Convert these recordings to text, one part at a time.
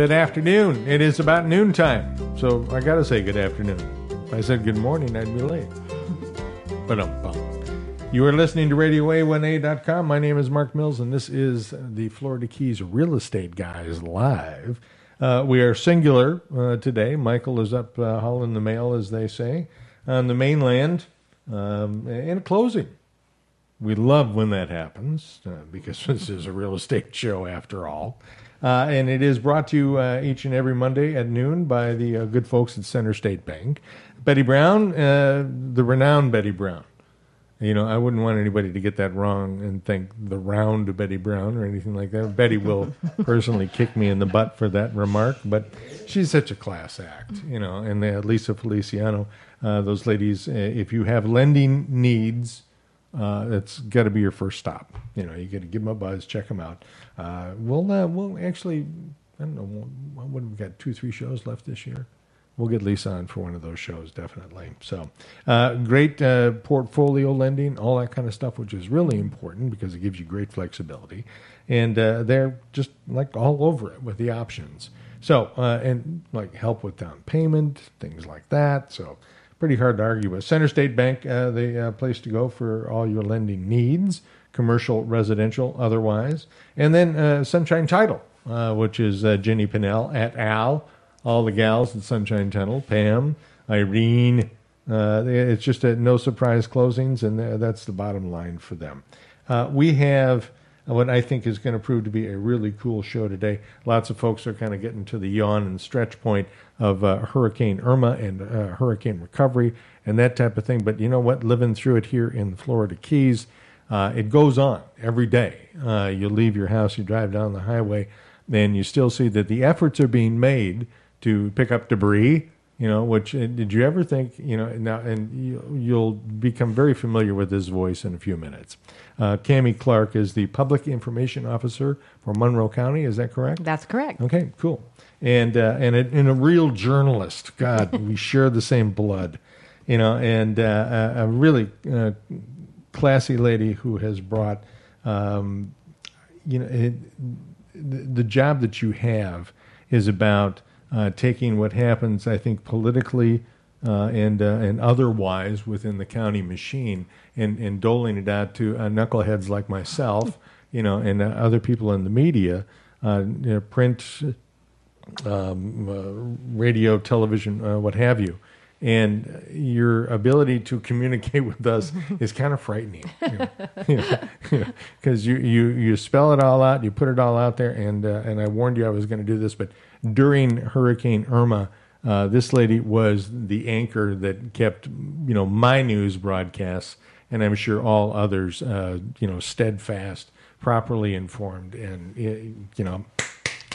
Good afternoon. It is about noontime, so I got to say good afternoon. If I said good morning, I'd be late. But you are listening to RadioA1A.com. My name is Mark Mills, and this is the Florida Keys Real Estate Guys Live. We are singular today. Michael is up hauling the mail, as they say, on the mainland and closing. We love when that happens because this is a real estate show after all. And it is brought to you each and every Monday at noon by the good folks at Center State Bank. Betty Brown, the renowned Betty Brown. You know, I wouldn't want anybody to get that wrong and think the round Betty Brown or anything like that. Betty will personally kick me in the butt for that remark, but she's such a class act, you know. And Lisa Feliciano, those ladies, if you have lending needs, it's got to be your first stop. You know, you got to give them a buzz, check them out. We'll actually, I don't know, what have we got, 2-3 shows left this year? We'll get Lisa on for one of those shows, definitely. So great portfolio lending, all that kind of stuff, which is really important because it gives you great flexibility. And they're just like all over it with the options. So, and like help with down payment, things like that. So pretty hard to argue with. Center State Bank, the place to go for all your lending needs, commercial, residential, otherwise. And then Sunshine Title, which is Jenny Pinnell at Al, all the gals at Sunshine Title, Pam, Irene. It's just a no surprise closings, and that's the bottom line for them. We have what I think is going to prove to be a really cool show today. Lots of folks are kind of getting to the yawn and stretch point of Hurricane Irma and hurricane recovery and that type of thing. But you know what? Living through it here in the Florida Keys, it goes on every day. You leave your house, you drive down the highway, and you still see that the efforts are being made to pick up debris, you know, which did you ever think, you know, now, and you'll become very familiar with his voice in a few minutes. Cammie Clark is the public information officer for Monroe County. Is that correct? That's correct. Okay, cool. And a real journalist. God, we share the same blood, you know, and a really classy lady who has brought, you know, the job that you have is about taking what happens, I think, politically and otherwise within the county machine and doling it out to knuckleheads like myself, you know, and other people in the media, you know, print, radio, television, what have you. And your ability to communicate with us is kind of frightening, because you spell it all out, you put it all out there, and I warned you I was going to do this, but during Hurricane Irma, this lady was the anchor that kept, you know, my news broadcasts, and I'm sure all others, you know, steadfast, properly informed, and you know.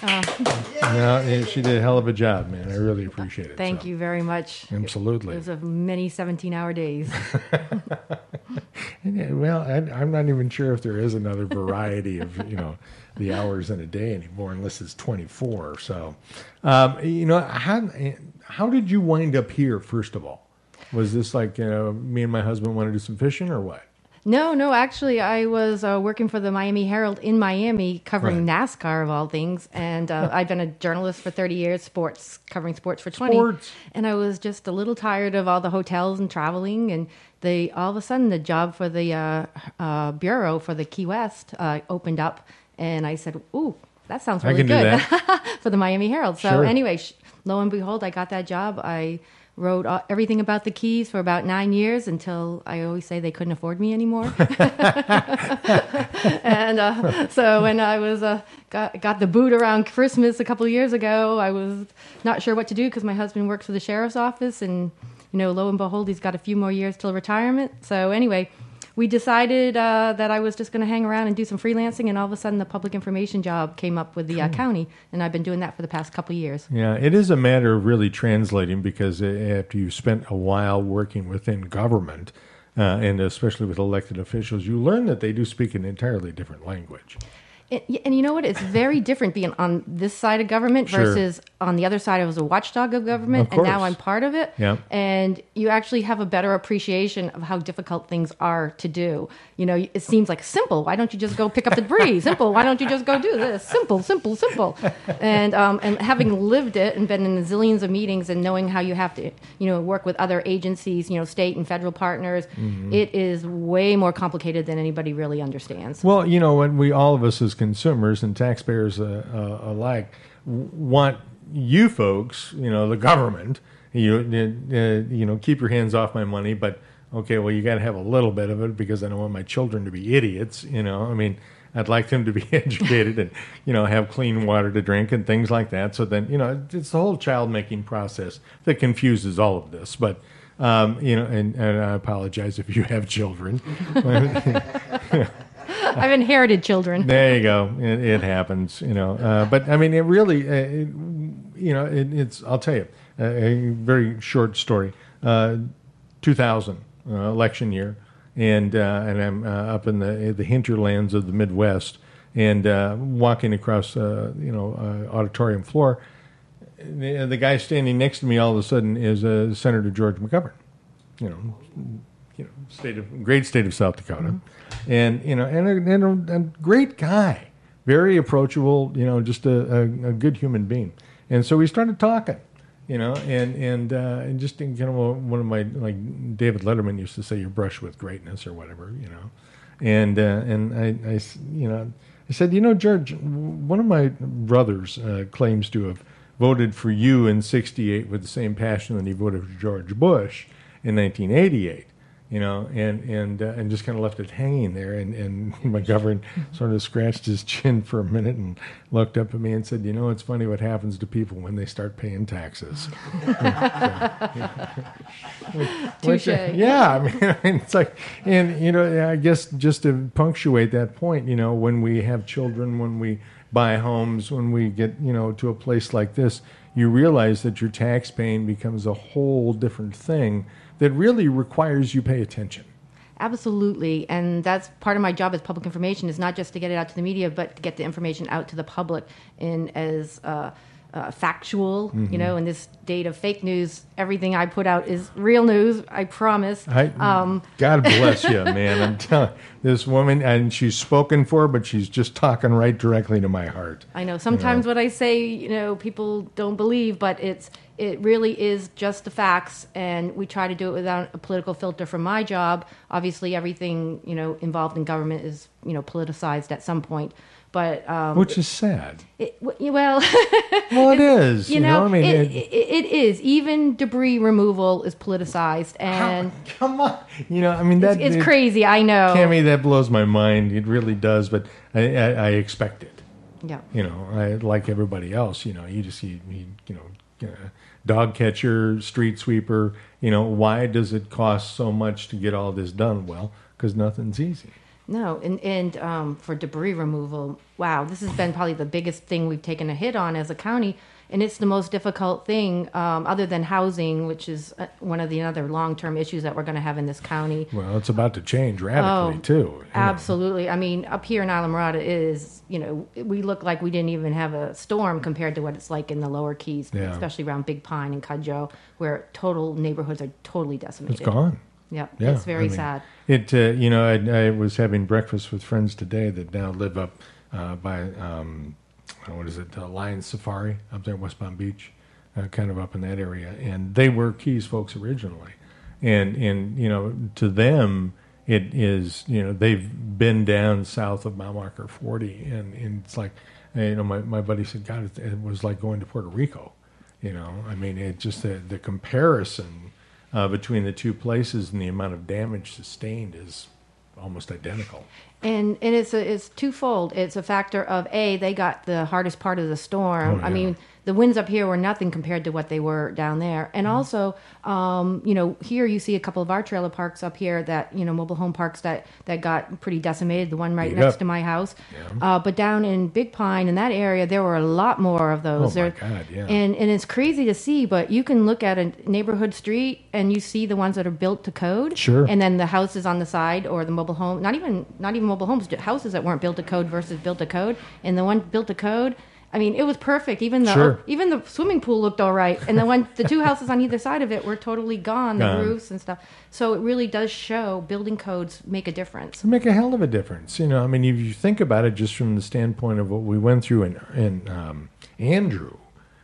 No, she did a hell of a job, man. I really appreciate it. Thank you very much. Absolutely. Those are many 17-hour days. Well, I'm not even sure if there is another variety of, you know, the hours in a day anymore, unless it's 24 or so. You know, how did you wind up here, first of all? Was this like, you know, me and my husband want to do some fishing or what? No, actually, I was working for the Miami Herald in Miami covering NASCAR, of all things. And I'd been a journalist for 30 years, sports, covering sports for 20. And I was just a little tired of all the hotels and traveling. And all of a sudden, the job for the bureau for the Key West opened up. And I said, ooh, that sounds really good for the Miami Herald. So anyway, lo and behold, I got that job. I wrote everything about the Keys for about 9 years until I always say they couldn't afford me anymore. And so when I was got the boot around Christmas a couple of years ago, I was not sure what to do because my husband works for the sheriff's office, and you know, lo and behold, he's got a few more years till retirement. So anyway, we decided that I was just going to hang around and do some freelancing, and all of a sudden the public information job came up with the county, and I've been doing that for the past couple of years. Yeah, it is a matter of really translating, because after you've spent a while working within government, and especially with elected officials, you learn that they do speak an entirely different language. And you know what? It's very different being on this side of government versus on the other side. I was a watchdog of government, and now I'm part of it. Yeah. And you actually have a better appreciation of how difficult things are to do. You know, it seems like simple. Why don't you just go pick up the debris? Simple. Why don't you just go do this? Simple, simple, simple. And having lived it and been in zillions of meetings and knowing how you have to, you know, work with other agencies, you know, state and federal partners, it is way more complicated than anybody really understands. Well, you know, when we all of us as consumers and taxpayers alike want you folks, you know, the government, you know, keep your hands off my money, but okay, well, you got to have a little bit of it because I don't want my children to be idiots, you know. I mean, I'd like them to be educated and, you know, have clean water to drink and things like that. So then, you know, it's the whole child-making process that confuses all of this, but you know, and I apologize if you have children. I've inherited children. There you go. It happens, you know. But I mean, it really, you know, it's. I'll tell you a very short story. 2000 election year, and I'm up in the hinterlands of the Midwest, and walking across, you know, auditorium floor. The guy standing next to me all of a sudden is Senator George McGovern. You know, great state of South Dakota, and you know, and a great guy, very approachable, you know, just a good human being. And so we started talking, you know, and just in kind of one of my, like David Letterman used to say, you're brushed with greatness or whatever, you know, and I you know, I said, you know, George, one of my brothers claims to have voted for you in '68 with the same passion that he voted for George Bush in 1988. You know, and just kind of left it hanging there. And McGovern sort of scratched his chin for a minute and looked up at me and said, you know, it's funny what happens to people when they start paying taxes. Touche. Yeah, I mean, it's like, and, you know, I guess just to punctuate that point, you know, when we have children, when we buy homes, when we get, you know, to a place like this, you realize that your tax paying becomes a whole different thing that really requires you pay attention. Absolutely, and that's part of my job as public information, is not just to get it out to the media, but to get the information out to the public in as factual, you know, in this date of fake news. Everything I put out is real news, I promise. God bless you, man. I'm telling this woman, and she's spoken for, but she's just talking right directly to my heart. I know, sometimes, you know, what I say, you know, people don't believe, but it really is just the facts, and we try to do it without a political filter for my job. Obviously, everything, you know, involved in government is, you know, politicized at some point, but which is sad. Well, it is. You know, I mean, it is. Even debris removal is politicized, and come on, you know, I mean, that it's crazy. I know, Cammie, that blows my mind. It really does, but I expect it. Yeah, you know, like everybody else, you know, you just you know. Dog catcher, street sweeper, you know, why does it cost so much to get all this done? Well, because nothing's easy. No, and for debris removal, wow, this has been probably the biggest thing we've taken a hit on as a county, and it's the most difficult thing, other than housing, which is one of the other long-term issues that we're going to have in this county. Well, it's about to change radically, too. Absolutely. Know. I mean, up here in Islamorada is, you know, we look like we didn't even have a storm compared to what it's like in the lower keys, especially around Big Pine and Cudjoe, where total neighborhoods are totally decimated. It's gone. Yep. Yeah, it's very sad. It, you know, I was having breakfast with friends today that now live up by... what is it, Lion Safari up there in West Palm Beach, kind of up in that area. And they were Keys folks originally. And you know, to them, it is, you know, they've been down south of mile marker 40. And it's like, you know, my buddy said, God, it was like going to Puerto Rico. You know, I mean, it's just the comparison between the two places and the amount of damage sustained is almost identical. And it's twofold. It's a factor of, A, they got the hardest part of the storm. Oh, yeah. I mean, the winds up here were nothing compared to what they were down there. And also, you know, here you see a couple of our trailer parks up here that, you know, mobile home parks that got pretty decimated, the one right next to my house. Yeah. But down in Big Pine, in that area, there were a lot more of those. Oh, my God, yeah. And it's crazy to see, but you can look at a neighborhood street and you see the ones that are built to code. Sure. And then the houses on the side or the mobile home, not even mobile mobile homes, houses that weren't built to code versus built to code, and the one built to code, I mean, it was perfect. Even the swimming pool looked all right, and the two houses on either side of it were totally gone, the roofs and stuff. So it really does show building codes make a difference. They make a hell of a difference, you know. I mean, if you think about it, just from the standpoint of what we went through in Andrew,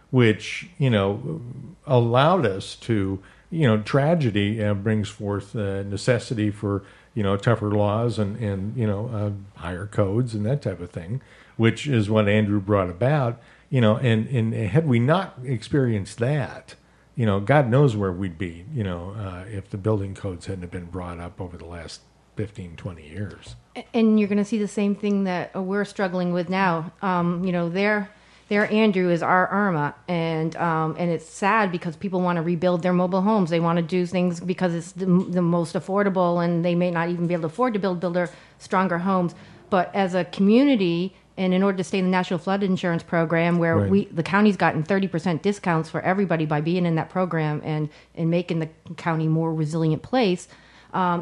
which, you know, allowed us to, you know, tragedy brings forth necessity for, you know, tougher laws and you know, higher codes and that type of thing, which is what Andrew brought about, you know, and had we not experienced that, you know, God knows where we'd be, you know, if the building codes hadn't have been brought up over the last 15, 20 years. And you're going to see the same thing that we're struggling with now. You know, their Andrew is our Irma, and it's sad because people want to rebuild their mobile homes. They want to do things because it's the most affordable, and they may not even be able to afford to build their stronger homes. But as a community, and in order to stay in the National Flood Insurance Program, where right. the county's gotten 30% discounts for everybody by being in that program and making the county more resilient place,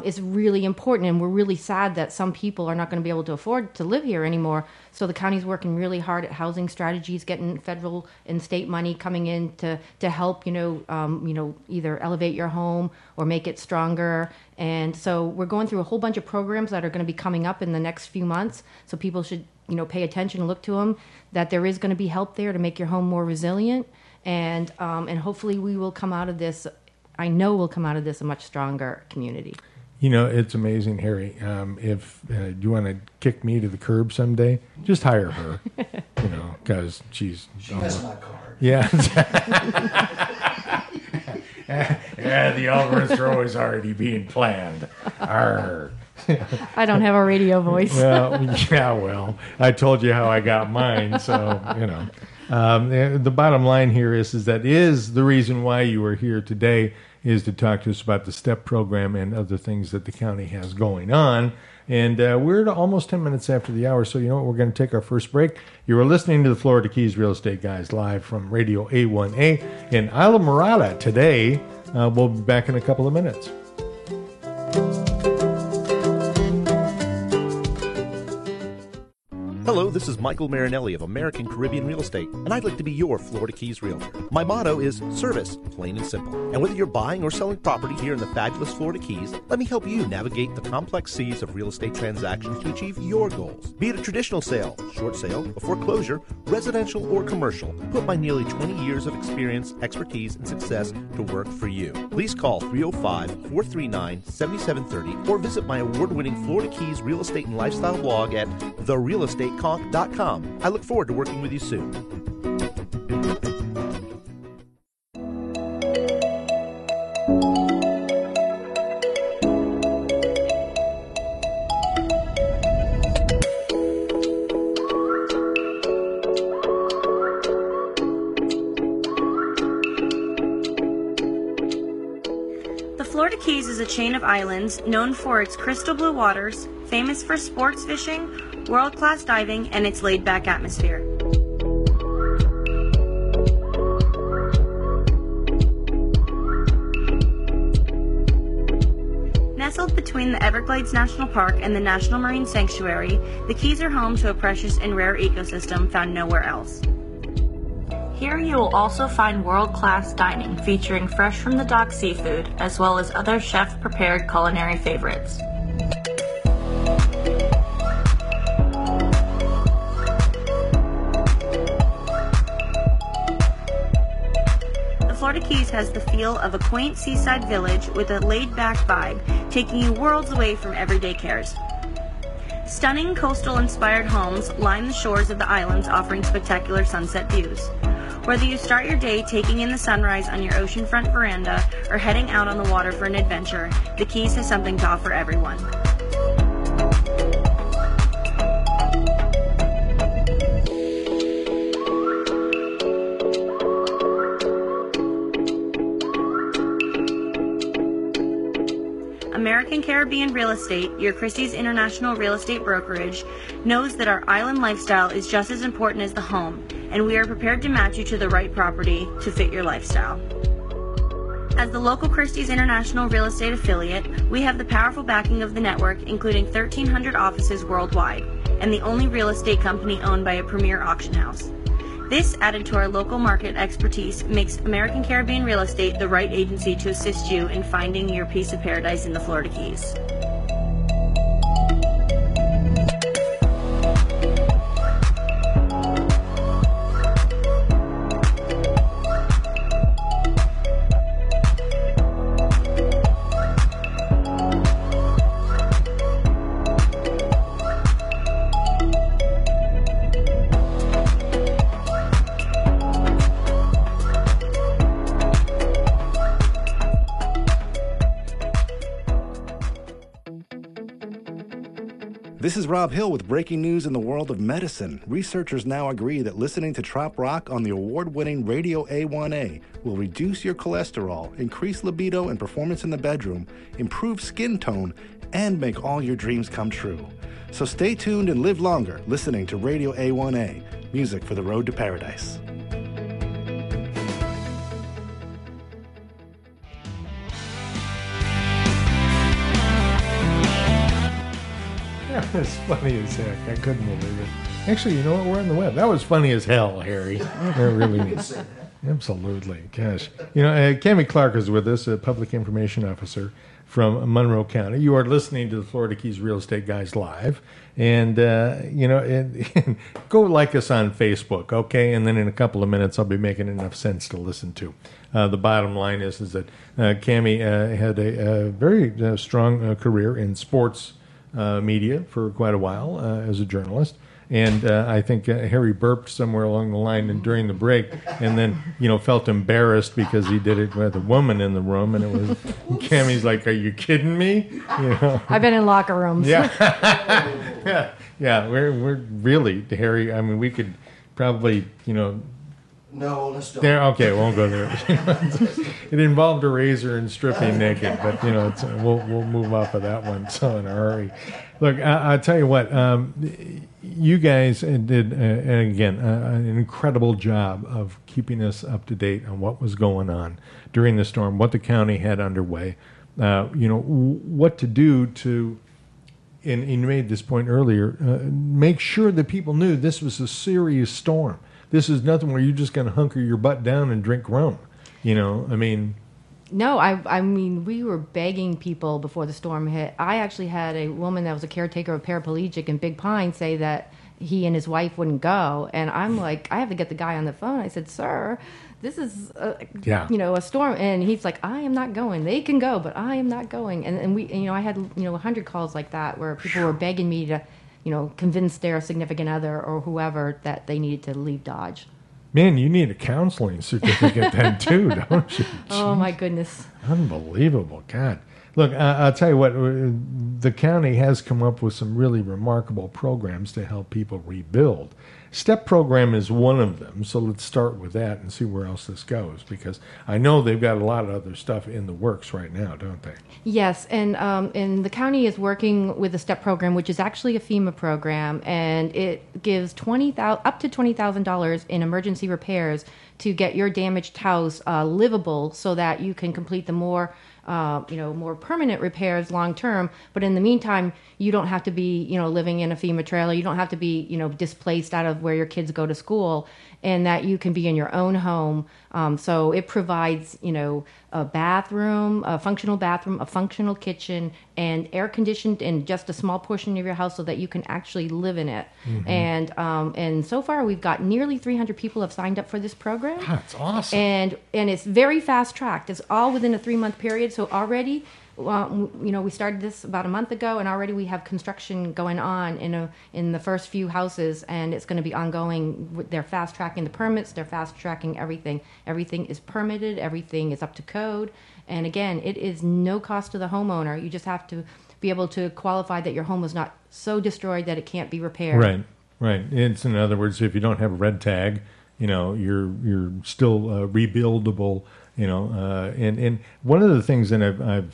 is really important. And we're really sad that some people are not going to be able to afford to live here anymore. So the county's working really hard at housing strategies, getting federal and state money coming in to help, you know, either elevate your home or make it stronger. And so we're going through a whole bunch of programs that are going to be coming up in the next few months. So people should, you know, pay attention and look to them, that there is going to be help there to make your home more resilient. And hopefully we will come out of this, I know we'll come out of this a much stronger community. You know, it's amazing, Harry. If you want to kick me to the curb someday, just hire her, you know, because she has my card. Yeah. Yeah, the Alberts are always already being planned. Arr. I don't have a radio voice. Well, yeah, well, I told you how I got mine, so, you know. The bottom line here is that is the reason why you are here today is to talk to us about the STEP program and other things that the county has going on. And we're almost 10 minutes after the hour, so you know what? We're going to take our first break. You are listening to the Florida Keys Real Estate Guys live from Radio A1A in Islamorada today. We'll be back in a couple of minutes. Hello, this is Michael Marinelli of American Caribbean Real Estate, and I'd like to be your Florida Keys Realtor. My motto is service, plain and simple. And whether you're buying or selling property here in the fabulous Florida Keys, let me help you navigate the complex seas of real estate transactions to achieve your goals. Be it a traditional sale, short sale, a foreclosure, residential, or commercial, put my nearly 20 years of experience, expertise, and success to work for you. Please call 305-439-7730 or visit my award-winning Florida Keys Real Estate and Lifestyle blog at therealestateconk.com. I look forward to working with you soon. The Florida Keys is a chain of islands known for its crystal blue waters, famous for sports fishing, world-class diving, and its laid-back atmosphere. Nestled between the Everglades National Park and the National Marine Sanctuary, the Keys are home to a precious and rare ecosystem found nowhere else. Here you will also find world-class dining featuring fresh-from-the-dock seafood, as well as other chef-prepared culinary favorites. Florida Keys has the feel of a quaint seaside village with a laid-back vibe, taking you worlds away from everyday cares. Stunning coastal-inspired homes line the shores of the islands, offering spectacular sunset views. Whether you start your day taking in the sunrise on your oceanfront veranda or heading out on the water for an adventure, the Keys has something to offer everyone. American Caribbean Real Estate, your Christie's International Real Estate brokerage, knows that our island lifestyle is just as important as the home, and we are prepared to match you to the right property to fit your lifestyle. As the local Christie's International Real Estate affiliate, we have the powerful backing of the network, including 1,300 offices worldwide, and the only real estate company owned by a premier auction house. This, added to our local market expertise, makes American Caribbean Real Estate the right agency to assist you in finding your piece of paradise in the Florida Keys. This is Rob Hill with breaking news in the world of medicine. Researchers now agree that listening to Trop Rock on the award-winning Radio A1A will reduce your cholesterol, increase libido and performance in the bedroom, improve skin tone, and make all your dreams come true. So stay tuned and live longer listening to Radio A1A, music for the road to paradise. That was funny as heck. I couldn't believe it. Actually, you know what? We're on the web. That was funny as hell, Harry. That really was. Absolutely. Gosh. You know, Cammie Clark is with us, a public information officer from Monroe County. You are listening to the Florida Keys Real Estate Guys live. And, you know, and go like us on Facebook, okay? And then in a couple of minutes, I'll be making enough sense to listen to. The bottom line is that Cammie had a very strong career in sports media for quite a while as a journalist, and I think Harry burped somewhere along the line and during the break, and then felt embarrassed because he did it with a woman in the room, and it was Cammie's like, "Are you kidding me?" I've been in locker rooms. Yeah, yeah. We're really Harry. I mean, we could probably No, let's don't. Okay, won't go there. It involved a razor and stripping naked, but it's, we'll move off of that one. So in a hurry. Look, I'll tell you what. You guys did, and again, an incredible job of keeping us up to date on what was going on during the storm, what the county had underway. What to do to. And you made this point earlier. Make sure that people knew this was a serious storm. This is nothing where you're just going to hunker your butt down and drink rum, I mean. No, I mean, we were begging people before the storm hit. I actually had a woman that was a caretaker of paraplegic in Big Pine say that he and his wife wouldn't go. And I'm like, I have to get the guy on the phone. I said, sir, this is, a storm. And he's like, I am not going. They can go, but I am not going. And we, I had, 100 calls like that where people were begging me to, convince their significant other or whoever that they needed to leave Dodge. Man, you need a counseling certificate then too, don't you? Jeez. Oh, my goodness. Unbelievable. God. Look, I'll tell you what, the county has come up with some really remarkable programs to help people rebuild. STEP program is one of them, so let's start with that and see where else this goes, because I know they've got a lot of other stuff in the works right now, don't they? Yes, and the county is working with the STEP program, which is actually a FEMA program, and it gives up to $20,000 in emergency repairs to get your damaged house livable so that you can complete the more more permanent repairs long term. But in the meantime, you don't have to be, living in a FEMA trailer. You don't have to be, displaced out of where your kids go to school, and that you can be in your own home. So it provides, a bathroom, a functional bathroom, a functional kitchen, and air conditioned in just a small portion of your house so that you can actually live in it. Mm-hmm. And so far we've got nearly 300 people have signed up for this program. That's awesome. And it's very fast tracked. It's all within a 3-month period. So already, we started this about a month ago, and already we have construction going on in the first few houses, and it's going to be ongoing. They're fast tracking the permits, they're fast tracking everything. Everything is permitted, everything is up to code, and again, it is no cost to the homeowner. You just have to be able to qualify that your home was not so destroyed that it can't be repaired. Right. It's, in other words, if you don't have a red tag, you're still rebuildable. And one of the things that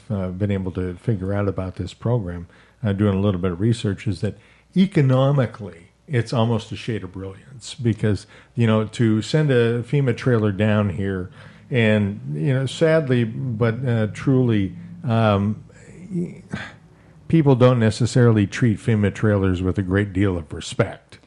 I've been able to figure out about this program, doing a little bit of research, is that economically it's almost a shade of brilliance, because to send a FEMA trailer down here And, you know, sadly but truly, people don't necessarily treat FEMA trailers with a great deal of respect.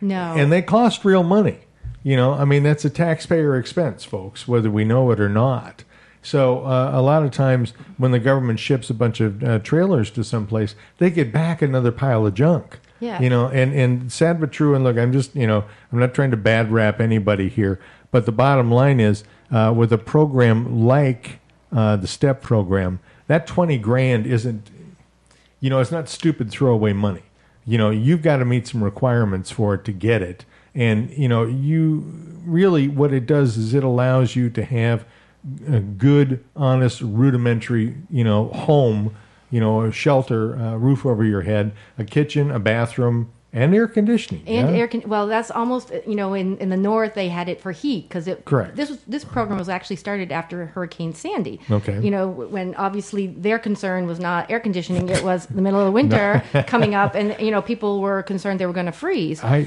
No. And they cost real money. You know, I mean, that's a taxpayer expense, folks, whether we know it or not. So a lot of times when the government ships a bunch of trailers to someplace, they get back another pile of junk. Yeah. You know, and sad but true. And look, I'm just, you know, I'm not trying to bad rap anybody here. But the bottom line is with a program like the STEP program, that 20 grand isn't, you know, it's not stupid throwaway money. You know, you've got to meet some requirements for it to get it. And, you know, you really what it does is it allows you to have a good, honest, rudimentary, you know, home, you know, a shelter, a roof over your head, a kitchen, a bathroom, and air conditioning. And well, that's almost, you know, in the north they had it for heat because it. Correct. This program was actually started after Hurricane Sandy. Okay. You know, when obviously their concern was not air conditioning; it was the middle of the winter coming up, and you know people were concerned they were going to freeze. Down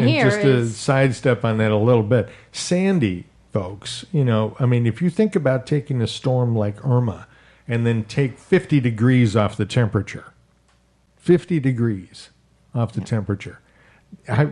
here, just to sidestep on that a little bit, Sandy, folks. You know, I mean, if you think about taking a storm like Irma, and then take 50 degrees off the temperature, 50 degrees. Off the temperature. You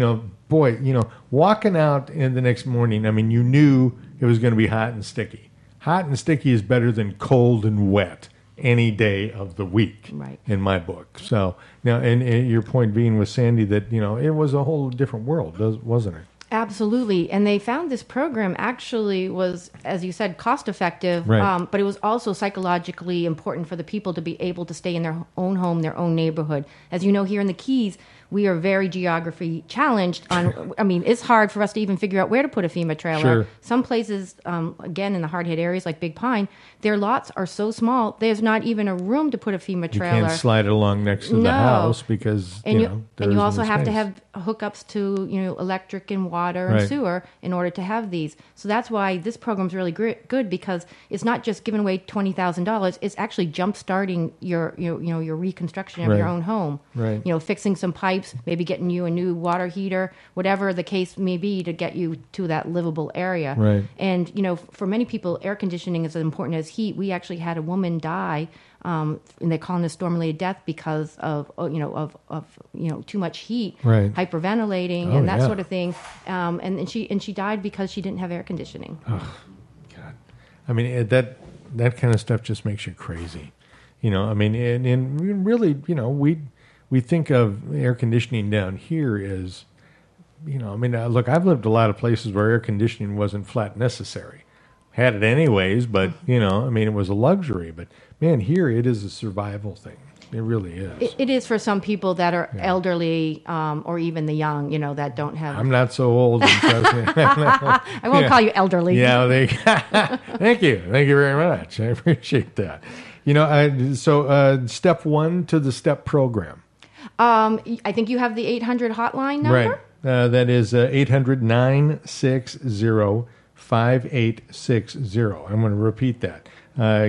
know, boy, you know, walking out in the next morning, I mean, you knew it was going to be hot and sticky. Hot and sticky is better than cold and wet any day of the week, right, in my book. So now, and your point being with Sandy that, you know, it was a whole different world, wasn't it? Absolutely. And they found this program actually was, as you said, cost effective, right, but it was also psychologically important for the people to be able to stay in their own home, their own neighborhood. As you know, here in the Keys, we are very geography challenged. I mean, it's hard for us to even figure out where to put a FEMA trailer. Sure. Some places, again, in the hard-hit areas like Big Pine, their lots are so small, there's not even a room to put a FEMA trailer. You can't slide it along next to the house because, you also have to have hookups to, you know, electric and water. And right, sewer in order to have these. So that's why this program is really good because it's not just giving away $20,000. It's actually jump-starting your reconstruction of, right, your own home. Right. You know, fixing some pipes, maybe getting you a new water heater, whatever the case may be, to get you to that livable area. Right. And you know, for many people, air conditioning is as important as heat. We actually had a woman die, and they call it a storm-related death because of too much heat, right, hyperventilating, and that sort of thing. And she died because she didn't have air conditioning. Oh, God, I mean that kind of stuff just makes you crazy, you know. I mean, and really, you know, we think of air conditioning down here as, you know, I mean, look, I've lived a lot of places where air conditioning wasn't flat necessary. Had it anyways, but, you know, I mean, it was a luxury. But, man, here it is a survival thing. It really is. It is for some people that are elderly or even the young, you know, that don't have... I'm not so old. I won't call you elderly. Yeah, thank you. Thank you very much. I appreciate that. You know, so step one to the STEP program. I think you have the 800 hotline number. Right. That is 800-960-960. 5860. I'm going to repeat that.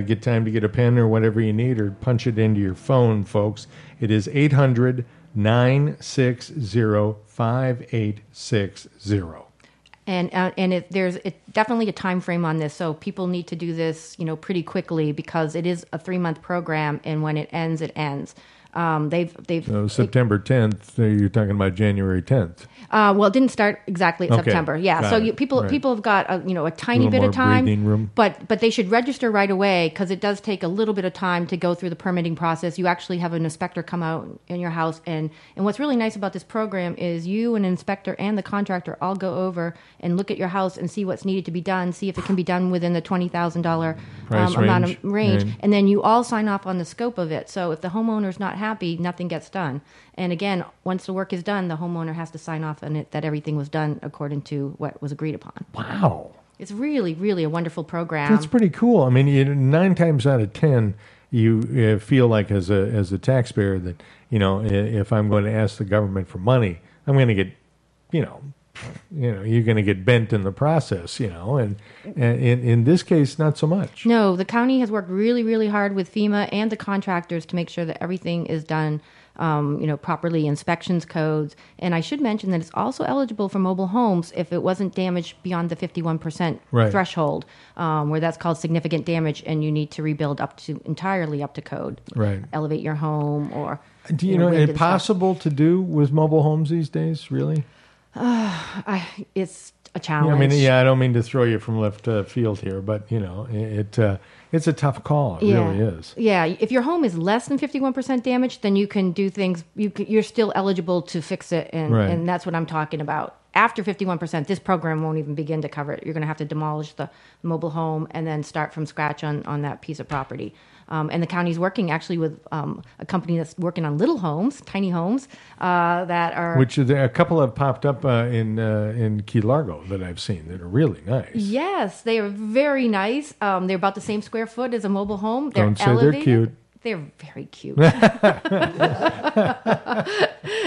Get time to get a pen or whatever you need, or punch it into your phone, folks. It is 800-960-5860. And there's definitely a time frame on this, so people need to do this, you know, pretty quickly because it is a 3-month program, and when it ends, it ends. So September 10th. You're talking about January 10th. Well, it didn't start exactly September. Yeah. Got so people have got a tiny bit of time, but they should register right away because it does take a little bit of time to go through the permitting process. You actually have an inspector come out in your house, and what's really nice about this program is you, an inspector, and the contractor all go over and look at your house and see what's needed to be done, see if it can be done within the $20,000 amount of range, and then you all sign off on the scope of it. So if the homeowner's not happy, nothing gets done. And again, once the work is done, the homeowner has to sign off on it that everything was done according to what was agreed upon. Wow. It's really, really a wonderful program. That's pretty cool. I mean, 9 times out of 10, you feel like as a taxpayer that, you know, if I'm going to ask the government for money, I'm going to get, you know, you're going to get bent in the process, you know, and in this case, not so much. No, the county has worked really, really hard with FEMA and the contractors to make sure that everything is done properly, inspections codes. And I should mention that it's also eligible for mobile homes if it wasn't damaged beyond the 51% threshold, where that's called significant damage and you need to rebuild entirely up to code. Right. Elevate your home or... Do you know, is it possible to do with mobile homes these days, really? It's a challenge. I don't mean to throw you from left field here, but, it's a tough call. It really is. Yeah, if your home is less than 51% damaged, then you can do things. You're still eligible to fix it, and that's what I'm talking about. After 51%, this program won't even begin to cover it. You're going to have to demolish the mobile home and then start from scratch on that piece of property. And the county's working actually with a company that's working on little homes, tiny homes that are... Which a couple have popped up in Key Largo that I've seen that are really nice. Yes, they are very nice. They're about the same square foot as a mobile home. They're elevated. They're cute. They're very cute.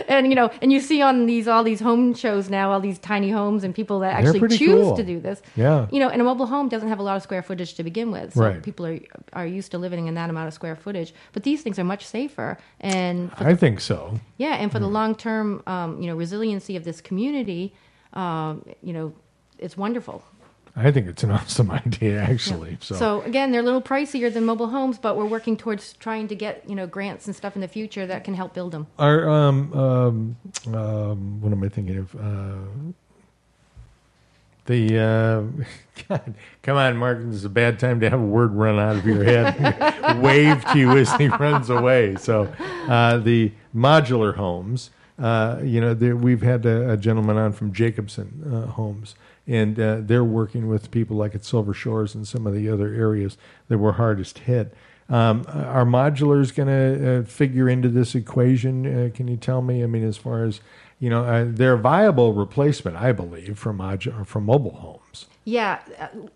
And you see on all these home shows now, all these tiny homes and people that actually choose to do this. Yeah. And a mobile home doesn't have a lot of square footage to begin with. So people are used to living in that amount of square footage. But these things are much safer. And I think so. Yeah. And for the long-term, resiliency of this community, it's wonderful. I think it's an awesome idea, actually. Yeah. So again, they're a little pricier than mobile homes, but we're working towards trying to get grants and stuff in the future that can help build them. Our what am I thinking of? God, come on, Mark, this is a bad time to have a word run out of your head. Wave to you as he runs away. So the modular homes. We've had a gentleman on from Jacobson Homes. And they're working with people like at Silver Shores and some of the other areas that were hardest hit. Are modulars going to figure into this equation? Can you tell me? As far as, they're a viable replacement, I believe, for mobile homes. Yeah,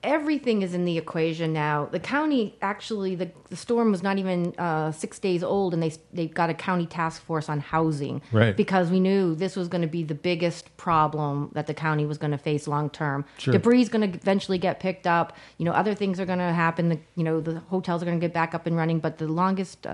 everything is in the equation now. The county, actually, the storm was not even 6 days old, and they got a county task force on housing because we knew this was going to be the biggest problem that the county was going to face long term. Sure. Debris is going to eventually get picked up. Other things are going to happen. The hotels are going to get back up and running, but the longest...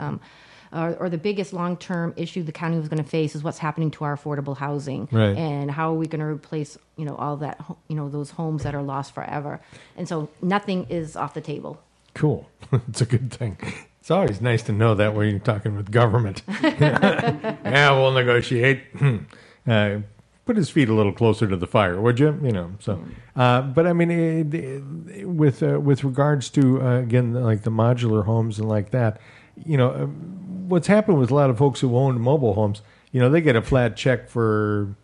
the biggest long-term issue the county was going to face is what's happening to our affordable housing and how are we going to replace, all that, those homes that are lost forever. And so nothing is off the table. Cool. It's a good thing. It's always nice to know that when you're talking with government. Yeah, we'll negotiate. Put his feet a little closer to the fire, would you? But with regards to, again, like the modular homes and like that, what's happened with a lot of folks who own mobile homes, they get a flat check for,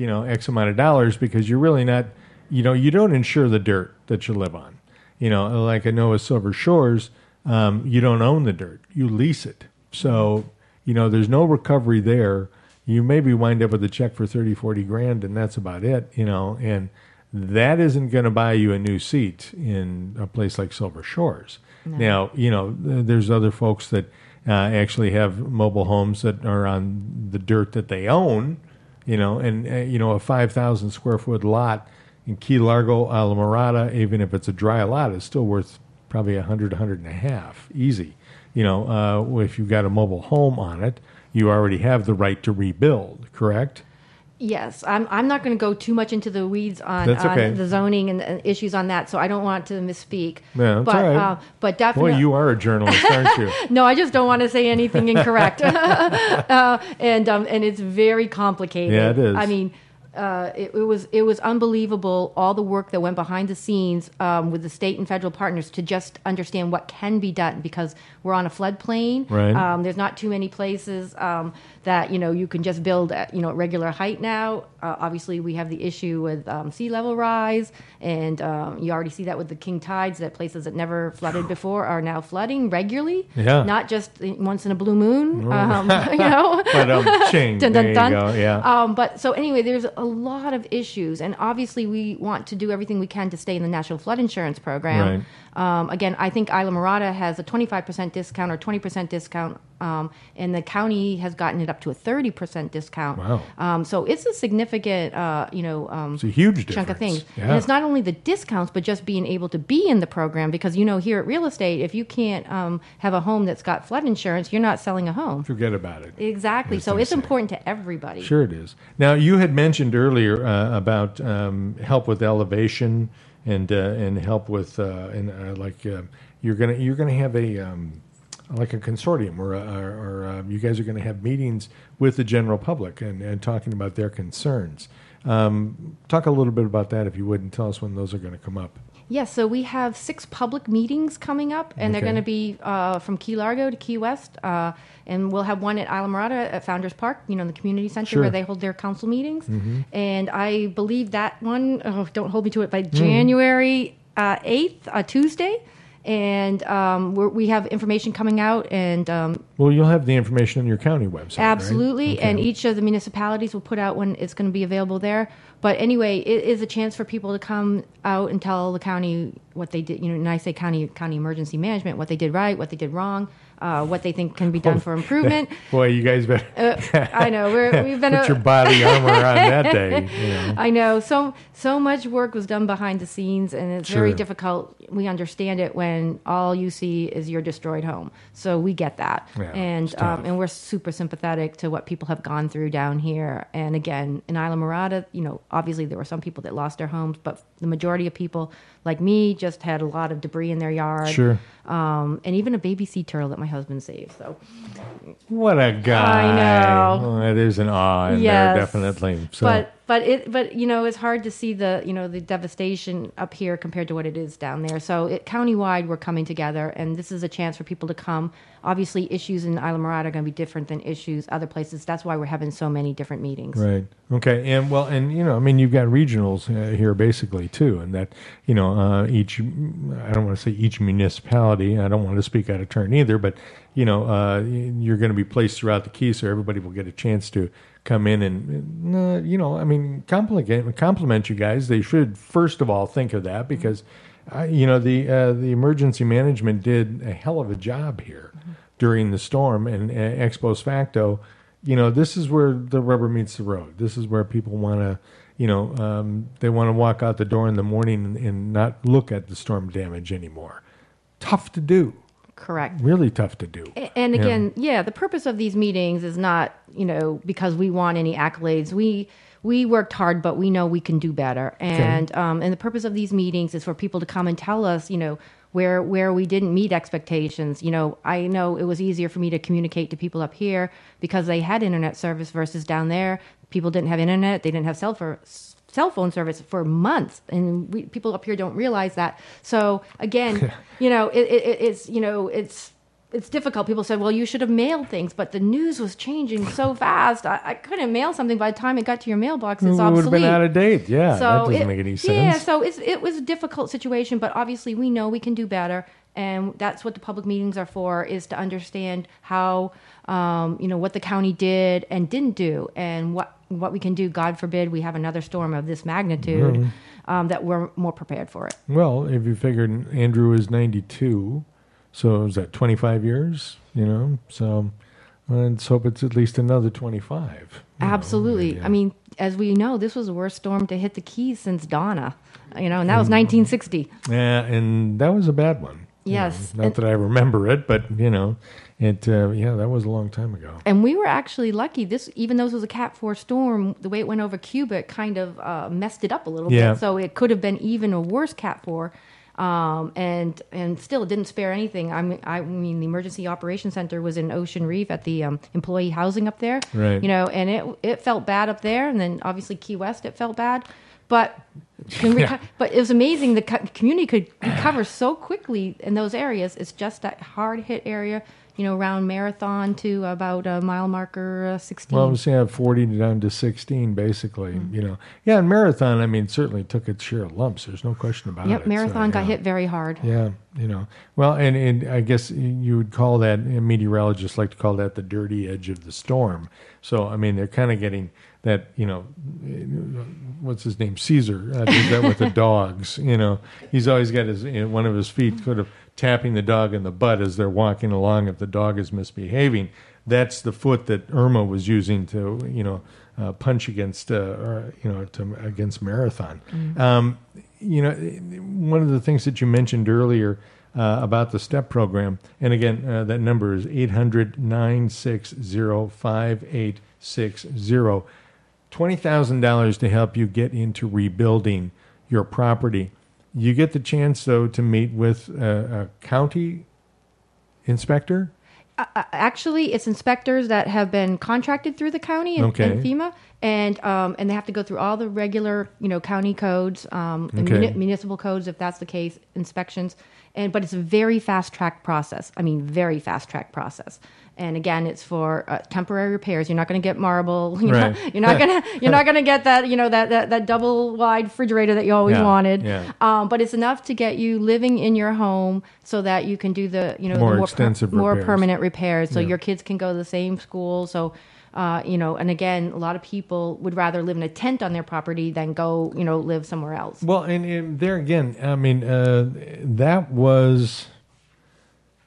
X amount of dollars because you're really not, you don't insure the dirt that you live on. Like I know at Silver Shores, you don't own the dirt. You lease it. So, there's no recovery there. You maybe wind up with a check for $30,000-$40,000 and that's about it, and that isn't going to buy you a new seat in a place like Silver Shores. No. Now, there's other folks that actually have mobile homes that are on the dirt that they own, and a 5,000 square foot lot in Key Largo, Islamorada, even if it's a dry lot, it's still worth probably $100, $150, easy. If you've got a mobile home on it, you already have the right to rebuild, correct? Yes, I'm not going to go too much into the weeds on the zoning and issues on that, so I don't want to misspeak. Yeah, but all right. But definitely, boy, you are a journalist, aren't you? No, I just don't want to say anything incorrect. And it's very complicated. Yeah, it is. It was unbelievable, all the work that went behind the scenes with the state and federal partners to just understand what can be done because we're on a floodplain. Right. There's not too many places that you can just build at regular height now. Obviously, we have the issue with sea level rise, and you already see that with the king tides. That places that never flooded before are now flooding regularly. Yeah. Not just once in a blue moon. But ching. Dun, dun, there you dun. Go. Yeah. But so anyway, there's a lot of issues, and obviously we want to do everything we can to stay in the National Flood Insurance Program. Right. Again, I think Islamorada has a 25% discount or 20% discount, and the county has gotten it up to a 30% discount. Wow! So it's a significant, it's a huge chunk difference. Of things. Yeah. And it's not only the discounts, but just being able to be in the program, because here at real estate, if you can't have a home that's got flood insurance, you're not selling a home. Forget about it. Exactly. So it's important to everybody. Sure it is. Now, you had mentioned earlier about help with elevation. And help with you're gonna have a like a consortium or you guys are gonna have meetings with the general public and talking about their concerns. Talk a little bit about that, if you would, and tell us when those are going to come up. Yes, so we have 6 public meetings coming up, and they're going to be from Key Largo to Key West, and we'll have one at Islamorada at Founders Park, in the community center where they hold their council meetings. Mm-hmm. And I believe that one, don't hold me to it, by January 8th, a Tuesday. And we have information coming out, and you'll have the information on your county website. Absolutely, right? Okay. And each of the municipalities will put out when it's going to be available there. But anyway, it is a chance for people to come out and tell the county what they did. And I say county emergency management, what they did right, what they did wrong, what they think can be done for improvement. Boy, you guys better. I know we've been put your body armor on that day. I know so much work was done behind the scenes, and it's very difficult. We understand it when all you see is your destroyed home. So we get that, and we're super sympathetic to what people have gone through down here. And again, in Islamorada, obviously there were some people that lost their homes, but the majority of people, like me, just had a lot of debris in their yard. Sure. And even a baby sea turtle that my husband saved. So, what a guy! I know. Well, there's an awe in there, definitely. So. But it's hard to see the devastation up here compared to what it is down there. So countywide, we're coming together, and this is a chance for people to come. Obviously, issues in Islamorada are going to be different than issues other places. That's why we're having so many different meetings. Right. Okay. And you've got regionals here basically too, and that I don't want to say each municipality. I don't want to speak out of turn either, but you're going to be placed throughout the Key, so everybody will get a chance to come in and, compliment you guys. They should, first of all, think of that, because, the emergency management did a hell of a job here during the storm, and ex post facto, this is where the rubber meets the road. This is where people want to, they want to walk out the door in the morning and not look at the storm damage anymore. Tough to do. Correct. Really tough to do. And again, the purpose of these meetings is not, because we want any accolades. We worked hard, but we know we can do better. And and the purpose of these meetings is for people to come and tell us, where we didn't meet expectations. I know it was easier for me to communicate to people up here because they had internet service versus down there. People didn't have internet. They didn't have cell phone service for months, and people up here don't realize that. So again, it's difficult. People said, "Well, you should have mailed things," but the news was changing so fast. I couldn't mail something by the time it got to your mailbox. It's obsolete. It would have been out of date. Yeah, so that doesn't make any sense. Yeah, so it was a difficult situation, but obviously we know we can do better. And that's what the public meetings are for, is to understand how, what the county did and didn't do, and what we can do. God forbid we have another storm of this magnitude, that we're more prepared for it. Well, if you figured Andrew is 92, so is that 25 years, so let's hope it's at least another 25. Absolutely. Yeah. I mean, as we know, this was the worst storm to hit the Keys since Donna, and that was 1960. Yeah, and that was a bad one. Yes. Not that I remember it, but, it, that was a long time ago. And we were actually lucky. Even though this was a Cat 4 storm, the way it went over Cuba, it kind of messed it up a little bit. So it could have been even a worse Cat 4. And still didn't spare anything. I mean, the Emergency Operations Center was in Ocean Reef at the employee housing up there. Right. And it felt bad up there. And then obviously Key West, it felt bad. But it was amazing. The community could recover so quickly in those areas. It's just that hard hit area. you know, around Marathon to about a mile marker 16. Well, I was saying 40 down to 16, basically, you know. Yeah, and Marathon, I mean, certainly took its share of lumps. There's no question about it. Yep, Marathon got hit very hard. Yeah, you know. Well, and I guess you would call that, and meteorologists like to call that the dirty edge of the storm. So, I mean, they're kind of getting that, you know, what's his name? Caesar did that with the dogs, you know. He's always got his, you know, one of his feet sort of tapping the dog in the butt as they're walking along if the dog is misbehaving. That's the foot that Irma was using to, you know, punch against, or, you know, to, against Marathon. Mm-hmm. You know, one of the things that you mentioned earlier about the STEP program, and again, that number is 800-960-5860. $20,000 to help you get into rebuilding your property. You get the chance, though, to meet with a county inspector? Actually, it's inspectors that have been contracted through the county and FEMA, and they have to go through all the regular, you know, county codes, and municipal codes, if that's the case, inspections. But it's a very fast-track process. I mean, very fast-track process. And again, it's for temporary repairs. You're not going to get marble. You're not going to get that, you know, that double-wide refrigerator that you always wanted. Yeah. But it's enough to get you living in your home so that you can do the, you know, more permanent repairs. So your kids can go to the same school. So. You know, and again, a lot of people would rather live in a tent on their property than go, you know, live somewhere else. Well, and there again, I mean, that was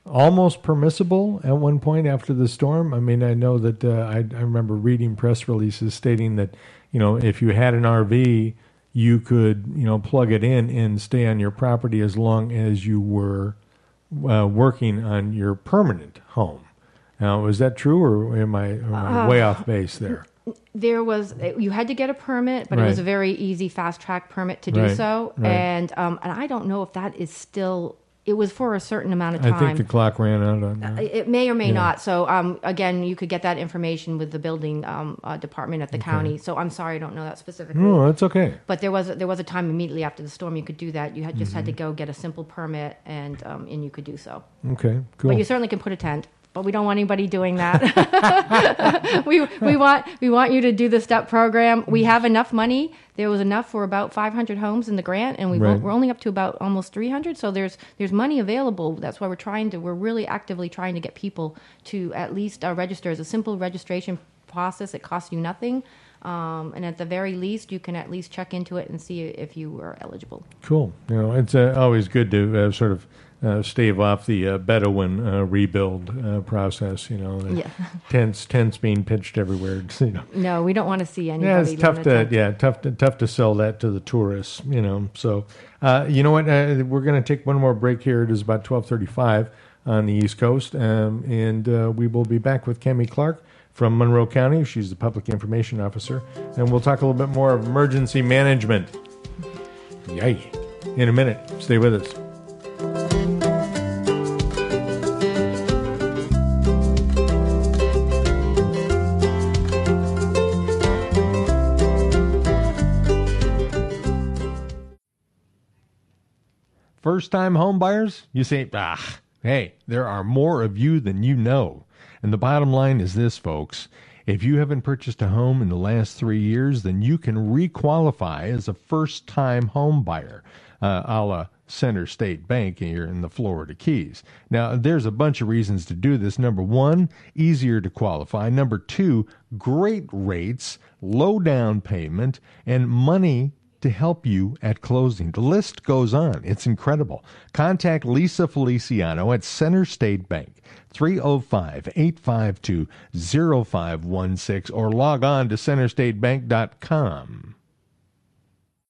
almost permissible at one point after the storm. I mean, I know that I remember reading press releases stating that, you know, if you had an RV, you could, you know, plug it in and stay on your property as long as you were working on your permanent home. Now, is that true, or am I way off base there? You had to get a permit, but it was a very easy, fast-track permit to do so. Right. And I don't know if that is still... It was for a certain amount of time. I think the clock ran out on that. It may or may not. So, again, you could get that information with the building department at the county. So I'm sorry I don't know that specifically. No, that's okay. But there was a time immediately after the storm you could do that. You just had to go get a simple permit, and you could do so. Okay, cool. But you certainly can put a tent. But we don't want anybody doing that. we want you to do the STEP program. We have enough money. There was enough for about 500 homes in the grant, and we're only up to about almost 300. So there's money available. That's why we're really actively trying to get people to at least register. It's a simple registration process. It costs you nothing. And at the very least, you can at least check into it and see if you are eligible. Cool. You know, it's always good to sort of stave off the Bedouin rebuild process, you know, tents being pitched everywhere. You know. No, we don't want to see anybody. Yeah, it's tough to sell that to the tourists, you know. So, you know what? We're going to take one more break here. It is about 12:35 on the East Coast, and we will be back with Cammie Clark from Monroe County. She's the Public Information Officer, and we'll talk a little bit more of emergency management. Yay! In a minute. Stay with us. First-time home buyers, you say, hey, there are more of you than you know. And the bottom line is this, folks. If you haven't purchased a home in the last 3 years, then you can requalify as a first-time home buyer, a la Center State Bank here in the Florida Keys. Now, there's a bunch of reasons to do this. Number one, easier to qualify. Number two, great rates, low down payment, and money to help you at closing. The list goes on. It's incredible. Contact Lisa Feliciano at Center State Bank, 305-852-0516, or log on to centerstatebank.com.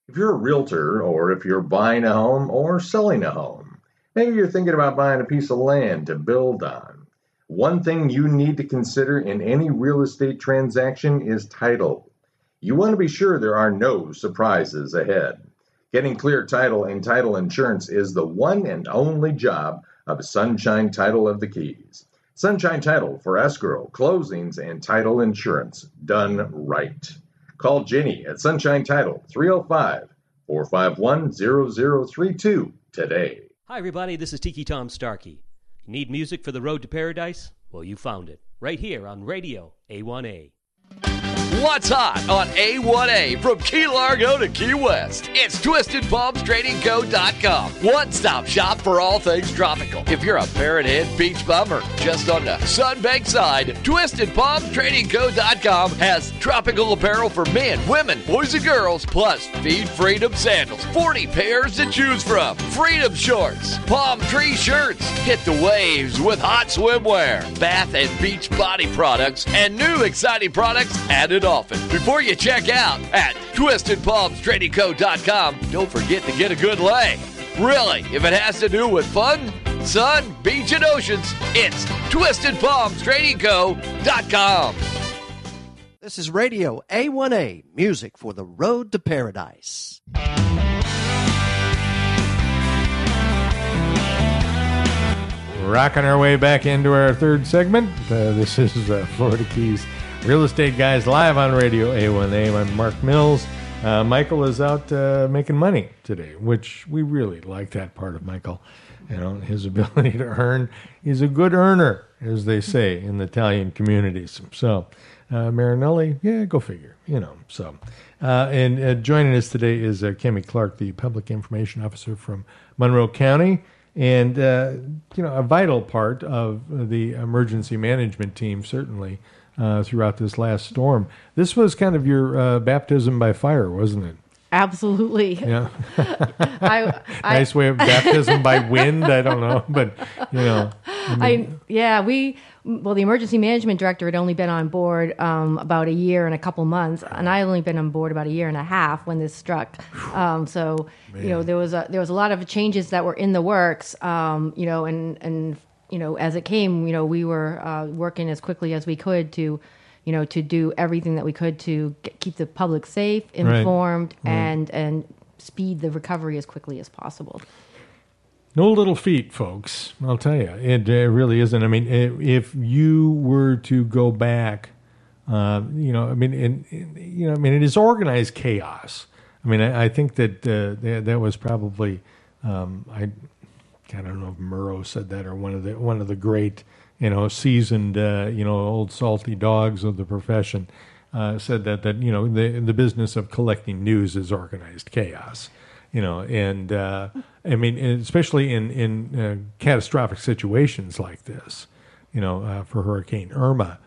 If you're a realtor, or if you're buying a home or selling a home, maybe you're thinking about buying a piece of land to build on. One thing you need to consider in any real estate transaction is title. You want to be sure there are no surprises ahead. Getting clear title and title insurance is the one and only job of Sunshine Title of the Keys. Sunshine Title for escrow, closings, and title insurance done right. Call Jenny at Sunshine Title, 305-451-0032 today. Hi, everybody. This is Tiki Tom Starkey. Need music for the road to paradise? Well, you found it right here on Radio A1A. What's hot on A1A from Key Largo to Key West? It's TwistedPalmsTradingCo.com. One-stop shop for all things tropical. If you're a Parrot Head beach bum or just on the Sunbaked side, TwistedPalmsTradingCo.com has tropical apparel for men, women, boys, and girls, plus Feed Freedom sandals, 40 pairs to choose from, Freedom shorts, palm tree shirts, hit the waves with hot swimwear, bath and beach body products, and new exciting products added often. Before you check out at TwistedPalmsTradingCo.com, don't forget to get a good lay. Really, if it has to do with fun, sun, beach, and oceans, it's TwistedPalmsTradingCo.com. This is Radio A1A, music for the road to paradise. Rocking our way back into our third segment. This is Florida Keys Real Estate Guys live on Radio A1A. I'm Mark Mills. Michael is out making money today, which we really like that part of Michael. You know, his ability to earn. He's a good earner, as they say in the Italian communities. So, Marinelli, yeah, go figure. You know, so. And joining us today is Cammie Clark, the Public Information Officer from Monroe County. And, you know, a vital part of the emergency management team, certainly, throughout this last storm. This was kind of your baptism by fire, wasn't it? Absolutely. Yeah. Nice way of baptism by wind. I don't know, but you know. Well, the emergency management director had only been on board about a year and a couple months, and I had only been on board about a year and a half when this struck. So man, you know, there was a lot of changes that were in the works. You know, and you know, as it came, you know, we were working as quickly as we could to, you know, to do everything that we could to keep the public safe, informed, right. And speed the recovery as quickly as possible. No little feat, folks. I'll tell you, it really isn't. I mean, if you were to go back, you know, I mean, you know, I mean, it is organized chaos. I mean, I think that that was probably I don't know if Murrow said that or one of the great, you know, seasoned, you know, old salty dogs of the profession said that you know, the business of collecting news is organized chaos, you know, and I mean, especially in catastrophic situations like this, you know, for Hurricane Irma.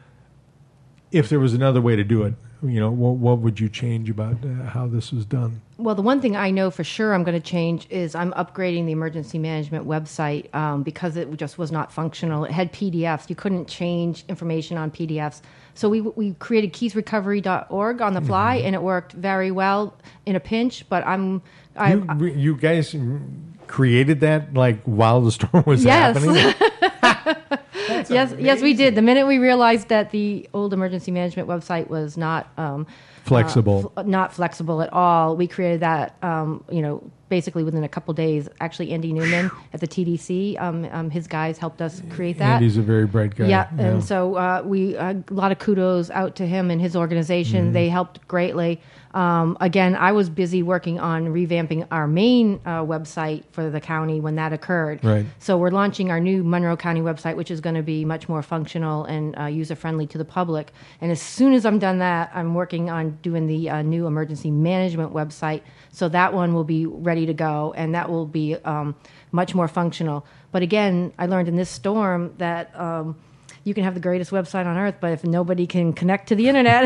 If there was another way to do it, you know, what would you change about how this was done? Well, the one thing I know for sure I'm going to change is I'm upgrading the emergency management website because it just was not functional. It had PDFs. You couldn't change information on PDFs. So we created keysrecovery.org on the fly, and it worked very well in a pinch. But you guys created that like while the storm was happening? Yes, we did. The minute we realized that the old emergency management website was not flexible, not flexible at all, we created that. You know, basically within a couple days. Actually, Andy Newman at the TDC, his guys helped us create that. Andy's a very bright guy. Yeah. And so we a lot of kudos out to him and his organization. Mm-hmm. They helped greatly. Again, I was busy working on revamping our main website for the county when that occurred. Right. So we're launching our new Monroe County website, which is going to be much more functional and user-friendly to the public. And as soon as I'm done that, I'm working on doing the new emergency management website. So that one will be ready to go, and that will be much more functional. But again, I learned in this storm that... you can have the greatest website on earth, but if nobody can connect to the internet,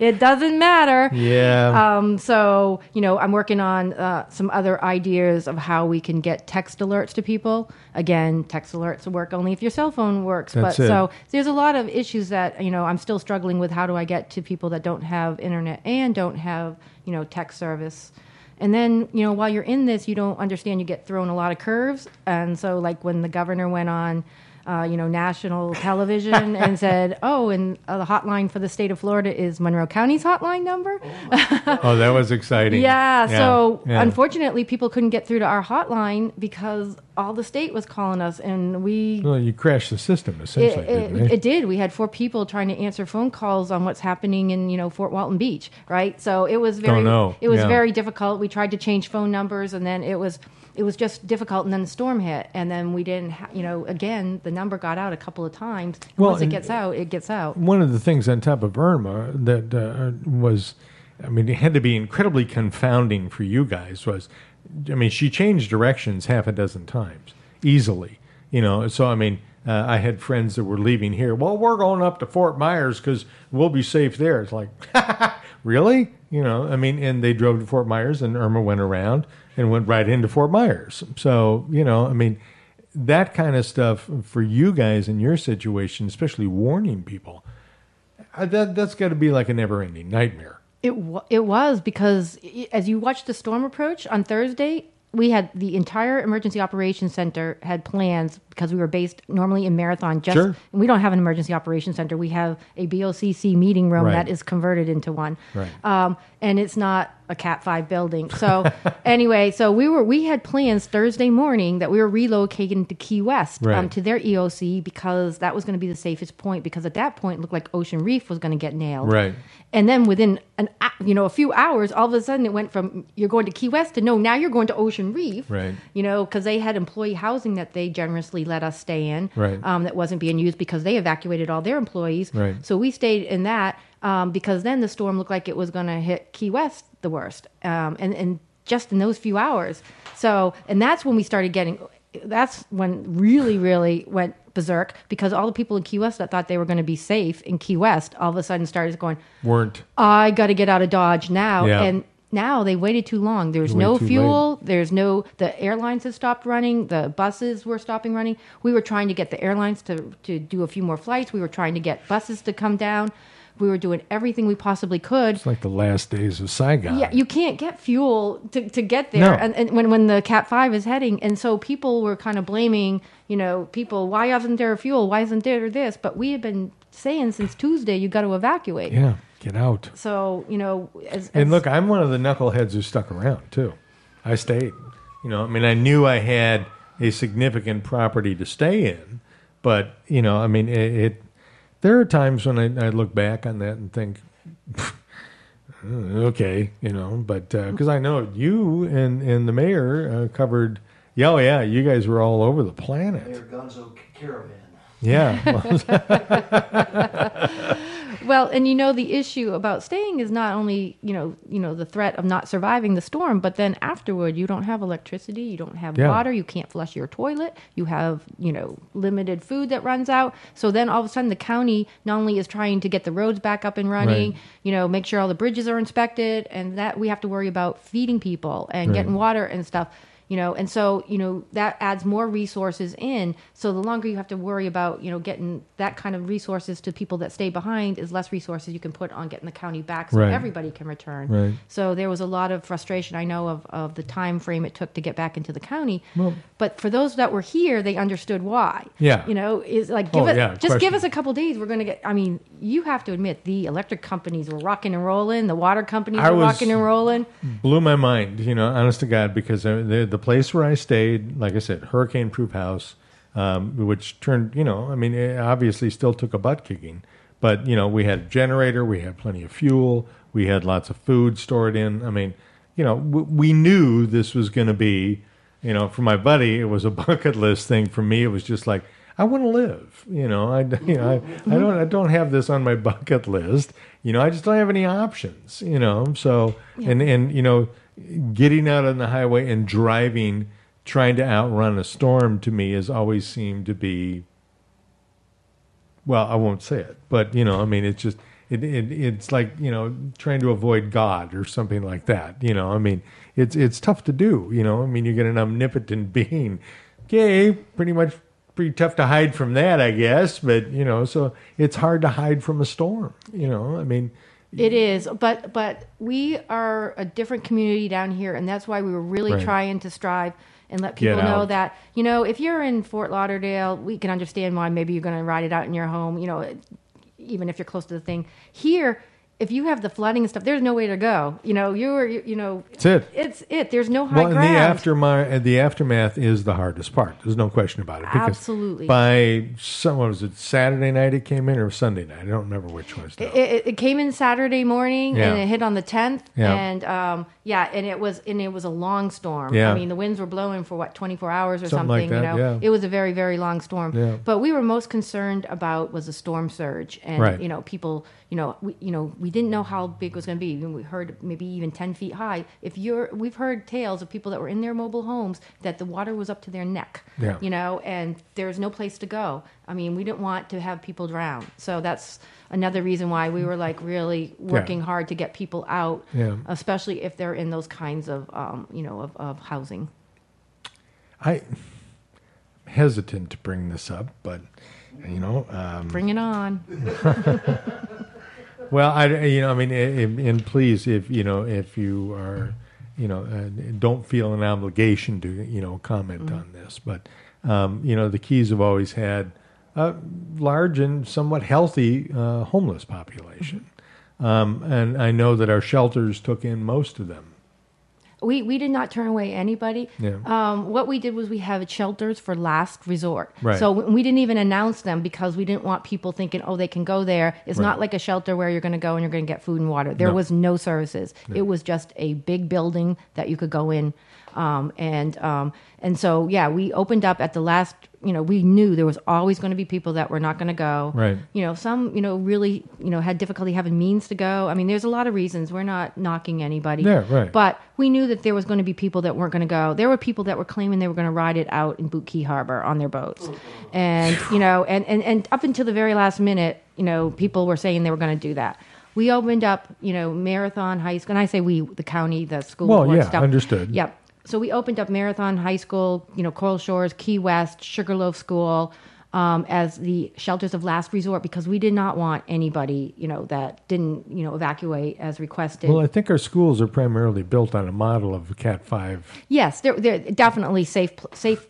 it doesn't matter. Yeah. So, you know, I'm working on some other ideas of how we can get text alerts to people. Again, text alerts work only if your cell phone works. So there's a lot of issues that, you know, I'm still struggling with. How do I get to people that don't have internet and don't have, you know, text service? And then, you know, while you're in this, you don't understand, you get thrown a lot of curves. And so, like, when the governor went on, you know, national television and said, oh, and the hotline for the state of Florida is Monroe County's hotline number. Oh, that was exciting. Yeah. So unfortunately, people couldn't get through to our hotline because all the state was calling us, and we... Well, you crashed the system, essentially, didn't you? It did. We had 4 people trying to answer phone calls on what's happening in, you know, Fort Walton Beach, right? So it was very difficult. We tried to change phone numbers, and then it was... it was just difficult, and then the storm hit, and then we didn't, again, the number got out a couple of times. Well, once it gets out, it gets out. One of the things on top of Irma that was, I mean, it had to be incredibly confounding for you guys was, I mean, she changed directions half a dozen times, easily, so I mean, I had friends that were leaving here. Well, we're going up to Fort Myers because we'll be safe there. It's like, really? I mean, and they drove to Fort Myers, and Irma went around and went right into Fort Myers. So, I mean, that kind of stuff for you guys in your situation, especially warning people, that's got to be like a never-ending nightmare. It was, because as you watched the storm approach on Thursday, we had the entire Emergency Operations Center had plans, because we were based normally in Marathon. Sure. And we don't have an Emergency Operations Center. We have a BOCC meeting room that is converted into one. Right. And it's not a Cat 5 building. So anyway, so we had plans Thursday morning that we were relocating to Key West, to their EOC, because that was going to be the safest point, because at that point it looked like Ocean Reef was going to get nailed. Right. And then within a few hours, all of a sudden it went from you're going to Key West to no, now you're going to Ocean Reef. Right. Because they had employee housing that they generously let us stay in, that wasn't being used because they evacuated all their employees. Right. So we stayed in that because then the storm looked like it was going to hit Key West the worst, and just in those few hours. So, and that's when we started getting, that's when really, really went berserk, because all the people in Key West that thought they were going to be safe in Key West all of a sudden started going, weren't. I got to get out of Dodge now. Yeah. And now they waited too long. There's no fuel. There's no, the airlines had stopped running. The buses were stopping running. We were trying to get the airlines to do a few more flights. We were trying to get buses to come down. We were doing everything we possibly could. It's like the last days of Saigon. Yeah, you can't get fuel to get there. No. And when the Cat 5 is heading. And so people were kind of blaming, people, why isn't there fuel? Why isn't there this? But we had been saying since Tuesday, you got to evacuate. Yeah. Get out. So, And look, I'm one of the knuckleheads who stuck around, too. I stayed. I mean, I knew I had a significant property to stay in, but, there are times when I look back on that and think, okay, but because I know you and the mayor covered, you guys were all over the planet. Mayor Gonzo Caravan. Yeah. Well, and the issue about staying is not only, the threat of not surviving the storm, but then afterward, you don't have electricity, you don't have water, you can't flush your toilet, you have, limited food that runs out. So then all of a sudden the county not only is trying to get the roads back up and running, make sure all the bridges are inspected, and that we have to worry about feeding people and getting water and stuff. And so, that adds more resources in. So the longer you have to worry about, getting that kind of resources to people that stay behind is less resources you can put on getting the county back so everybody can return. Right. So there was a lot of frustration, I know, of the time frame it took to get back into the county. Well, but for those that were here, they understood why. Yeah. It's like, give us a couple days. We're going to get, you have to admit, the electric companies were rocking and rolling. The water companies were rocking and rolling. Blew my mind, honest to God, because the place where I stayed, like I said, hurricane-proof house, which turned, it obviously still took a butt-kicking. But, we had a generator, we had plenty of fuel, we had lots of food stored in. We knew this was going to be, for my buddy, it was a bucket list thing. For me, it was just like, I want to live. I don't have this on my bucket list. I just don't have any options, So, yeah. and getting out on the highway and driving, trying to outrun a storm, to me has always seemed to be, well, I won't say it, but, it's just, it's like, trying to avoid God or something like that. It's tough to do, you get an omnipotent being. Okay, pretty tough to hide from that, I guess. But, so it's hard to hide from a storm, It is, but we are a different community down here, and that's why we were really trying to strive and let people know that, if you're in Fort Lauderdale, we can understand why maybe you're going to ride it out in your home, even if you're close to the thing. Here, if you have the flooding and stuff, there's no way to go. You know, it's there's no high ground. The aftermath is the hardest part. There's no question about it. Absolutely. By Saturday night it came in or Sunday night? I don't remember which one. It came in Saturday morning and it hit on the 10th. Yeah. And it was a long storm. Yeah. I mean, the winds were blowing for 24 hours or something. Like that, It was a very, very long storm. Yeah. But we were most concerned about was a storm surge and people. We didn't know how big it was going to be. We heard maybe even 10 feet high. We've heard tales of people that were in their mobile homes that the water was up to their neck, and there's no place to go. I mean, we didn't want to have people drown. So that's another reason why we were really working hard to get people out, especially if they're in those kinds of, of housing. I'm hesitant to bring this up, but, bring it on. Well, and please, if you are, don't feel an obligation to, comment on this. But, the Keys have always had a large and somewhat healthy homeless population. Mm-hmm. And I know that our shelters took in most of them. We did not turn away anybody. Yeah. What we did was we have shelters for last resort. Right. So we didn't even announce them because we didn't want people thinking, oh, they can go there. It's not like a shelter where you're going to go and you're going to get food and water. There was no services. Yeah. It was just a big building that you could go in. And so, we opened up at the last, we knew there was always going to be people that were not going to go. Right. Some, really, had difficulty having means to go. I mean, there's a lot of reasons. We're not knocking anybody. Yeah, right. But we knew that there was going to be people that weren't going to go. There were people that were claiming they were going to ride it out in Boot Key Harbor on their boats. And, and up until the very last minute, people were saying they were going to do that. We opened up, Marathon High School. And I say we, the county, the school. Well, yeah, understood. Yep. So we opened up Marathon High School, Coral Shores, Key West, Sugarloaf School as the shelters of last resort because we did not want anybody, that didn't, evacuate as requested. Well, I think our schools are primarily built on a model of Cat 5. Yes, they're definitely safe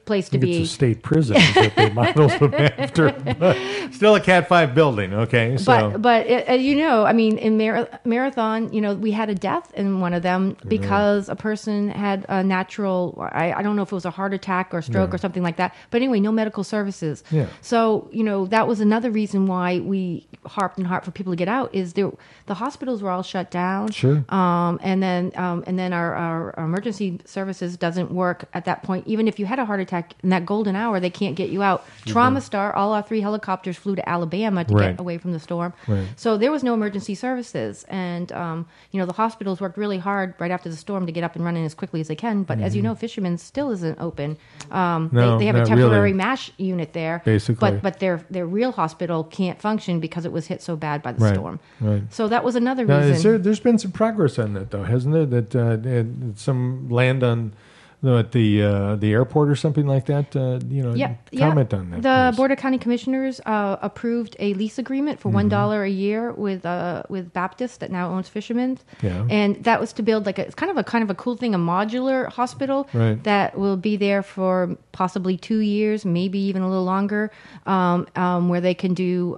place to be. It's a state prison that they model them after. But still a Cat 5 building, okay? So. But in Marathon, we had a death in one of them because a person had a natural, I don't know if it was a heart attack or stroke or something like that. But anyway, no medical services. Yeah. So, that was another reason why we harped for people to get out is the hospitals were all shut down. Sure. And then our emergency services doesn't work at that point. Even if you had a heart attack in that golden hour, they can't get you out. Mm-hmm. Trauma Star, all our 3 helicopters flew to Alabama to get away from the storm. Right. So there was no emergency services. And, the hospitals worked really hard right after the storm to get up and running as quickly as they can. But as you know, Fisherman's still isn't open. No, they have a temporary MASH unit there. Basically. But their real hospital can't function because it was hit so bad by the storm. Right. So that was another reason. There's been some progress on that, though, hasn't there? That some land on at the airport or something like that. Comment on that. The Board of County Commissioners approved a lease agreement for $1 a year with Baptist that now owns Fisherman's. Yeah. And that was to build it's kind of a cool thing, a modular hospital that will be there for possibly 2 years, maybe even a little longer, where they can do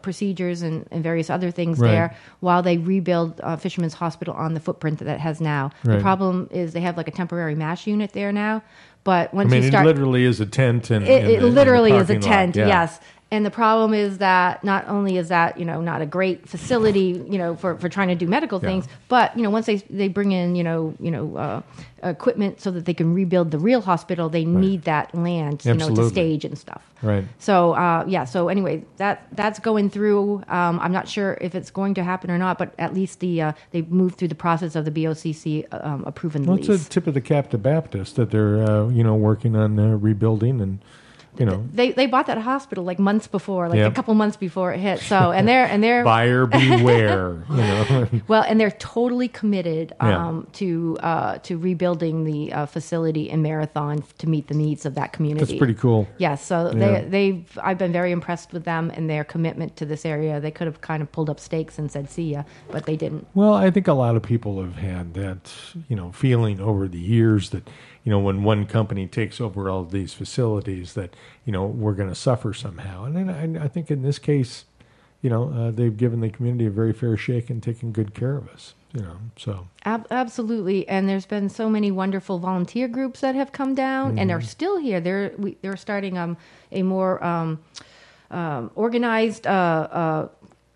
procedures and various other things there while they rebuild Fisherman's Hospital on the footprint that it has now. Right. The problem is they have a temporary MASH unit there now, but once you start, it literally is a tent, and it literally is a tent. Yeah. Yes, and the problem is that not only is that not a great facility for trying to do medical things, but once they bring in equipment so that they can rebuild the real hospital, they need that land to stage and stuff. Right. So So anyway, that's going through. I'm not sure if it's going to happen or not, but at least they've moved through the process of the BOCC approving the lease. That's a tip of the cap to Baptist that they're working on rebuilding and. They bought that hospital months before, a couple months before it hit. So and they're buyer beware. Well, and they're totally committed to rebuilding the facility in Marathon to meet the needs of that community. That's pretty cool. Yeah, so I've been very impressed with them and their commitment to this area. They could have kind of pulled up stakes and said see ya, but they didn't. Well, I think a lot of people have had that feeling over the years that. When one company takes over all of these facilities that, we're going to suffer somehow. And then I think in this case, you know, they've given the community a very fair shake and taken good care of us, you know, so. Absolutely. And there's been so many wonderful volunteer groups that have come down and are still here. They're starting a more organized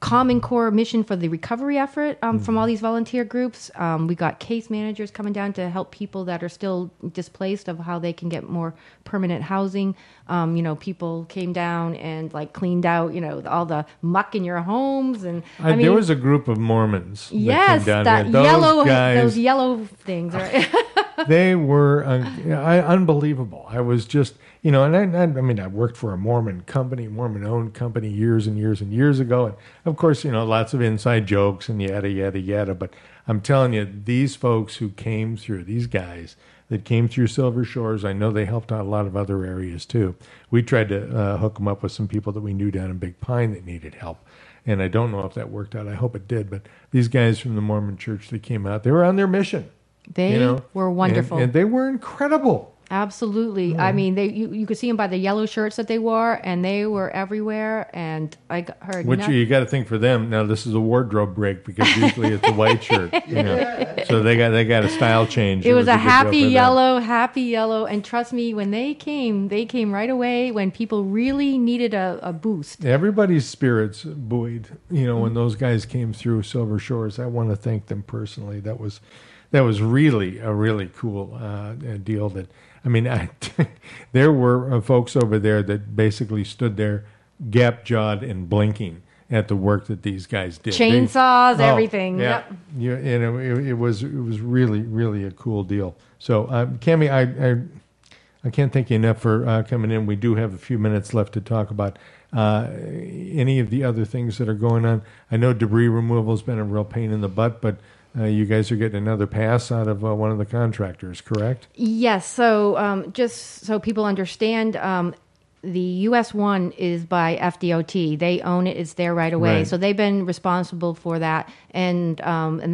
Common Core mission for the recovery effort from all these volunteer groups. We got case managers coming down to help people that are still displaced of how they can get more permanent housing. You know, people came down and like cleaned out, you know, all the muck in your homes. And I mean, there was a group of Mormons. Yes, that came down here. Those yellow things. Right? They were unbelievable. I was just, you know, and I mean, I worked for a Mormon company, Mormon-owned company years and years and years ago. And of course, you know, lots of inside jokes and yada, yada, yada. But I'm telling you, these folks who came through, these guys that came through Silver Shores, I know they helped out a lot of other areas too. We tried to hook them up with some people that we knew down in Big Pine that needed help. And I don't know if that worked out. I hope it did. But these guys from the Mormon church that came out, they were on their mission. They were wonderful. And they were incredible. Absolutely. I mean, you could see them by the yellow shirts that they wore, and they were everywhere. And I heard... Which you got to think for them, now this is a wardrobe break, because usually it's a white shirt. You know? So they got a style change. It was a happy yellow. And trust me, when they came right away when people really needed a boost. Everybody's spirits buoyed, you know, when those guys came through Silver Shores. I want to thank them personally. That was really a really cool deal. That I mean, there were folks over there that basically stood there, gap-jawed and blinking at the work that these guys did. Chainsaws, everything. Yeah, yep. Yeah, and it was really, really a cool deal. So, Cammie, I can't thank you enough for coming in. We do have a few minutes left to talk about any of the other things that are going on. I know debris removal has been a real pain in the butt, but you guys are getting another pass out of one of the contractors, correct? Yes. So just so people understand, the US-1 is by FDOT. They own it. It's their right of way. Right. So they've been responsible for that. And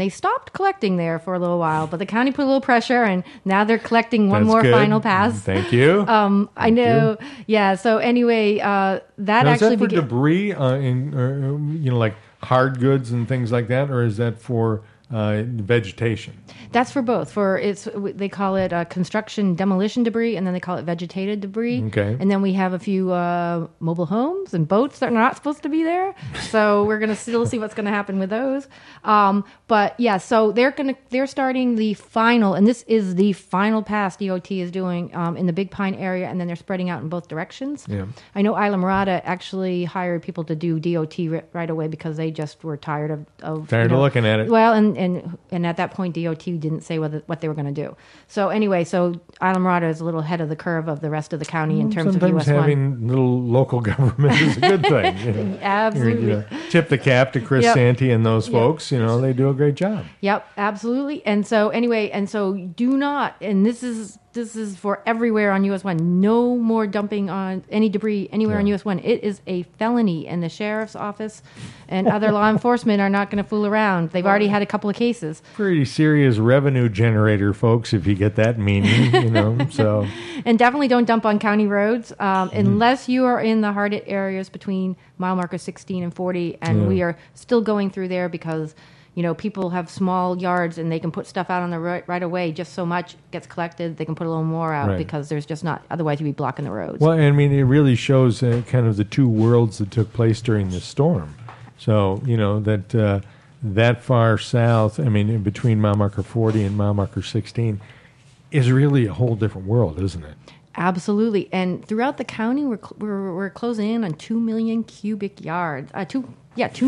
they stopped collecting there for a little while, but the county put a little pressure, and now they're collecting one more final pass. Thank you. I know. Yeah. So anyway, that now, actually... Is that for debris, you know, like hard goods and things like that, or is that for... vegetation? That's for both. They call it construction demolition debris, and then they call it vegetated debris. Okay. And then we have a few mobile homes and boats that are not supposed to be there. So we're gonna still see what's gonna happen with those. But yeah, so they're starting the final, and this is the final pass DOT is doing in the Big Pine area, and then they're spreading out in both directions. Yeah. I know Islamorada actually hired people to do DOT right away because they just were tired of looking at it. Well, and at that point, DOT didn't say what they were going to do. So anyway, Islamorada is a little ahead of the curve of the rest of the county in terms of US-1. Sometimes having little local government is a good thing. You know. Absolutely. You know, tip the cap to Chris Santee and those folks. You know, they do a great job. Yep, absolutely. And so anyway, do not, and this is for everywhere on US-1, no more dumping on any debris anywhere on US-1. It is a felony, and the sheriff's office and other law enforcement are not going to fool around. They've already had a couple of cases. Pretty serious revenue generator, folks, if you get that meaning, you know, so. And definitely don't dump on county roads unless you are in the hard hit areas between mile marker 16 and 40, and we are still going through there because... You know, people have small yards and they can put stuff out on the right of way. Just so much gets collected, they can put a little more out because there's just not, otherwise you'd be blocking the roads. Well, I mean, it really shows kind of the two worlds that took place during this storm. So, you know, that far south, I mean, in between mile marker 40 and mile marker 16 is really a whole different world, isn't it? Absolutely. And throughout the county, we're closing in on 2 million cubic yards. 2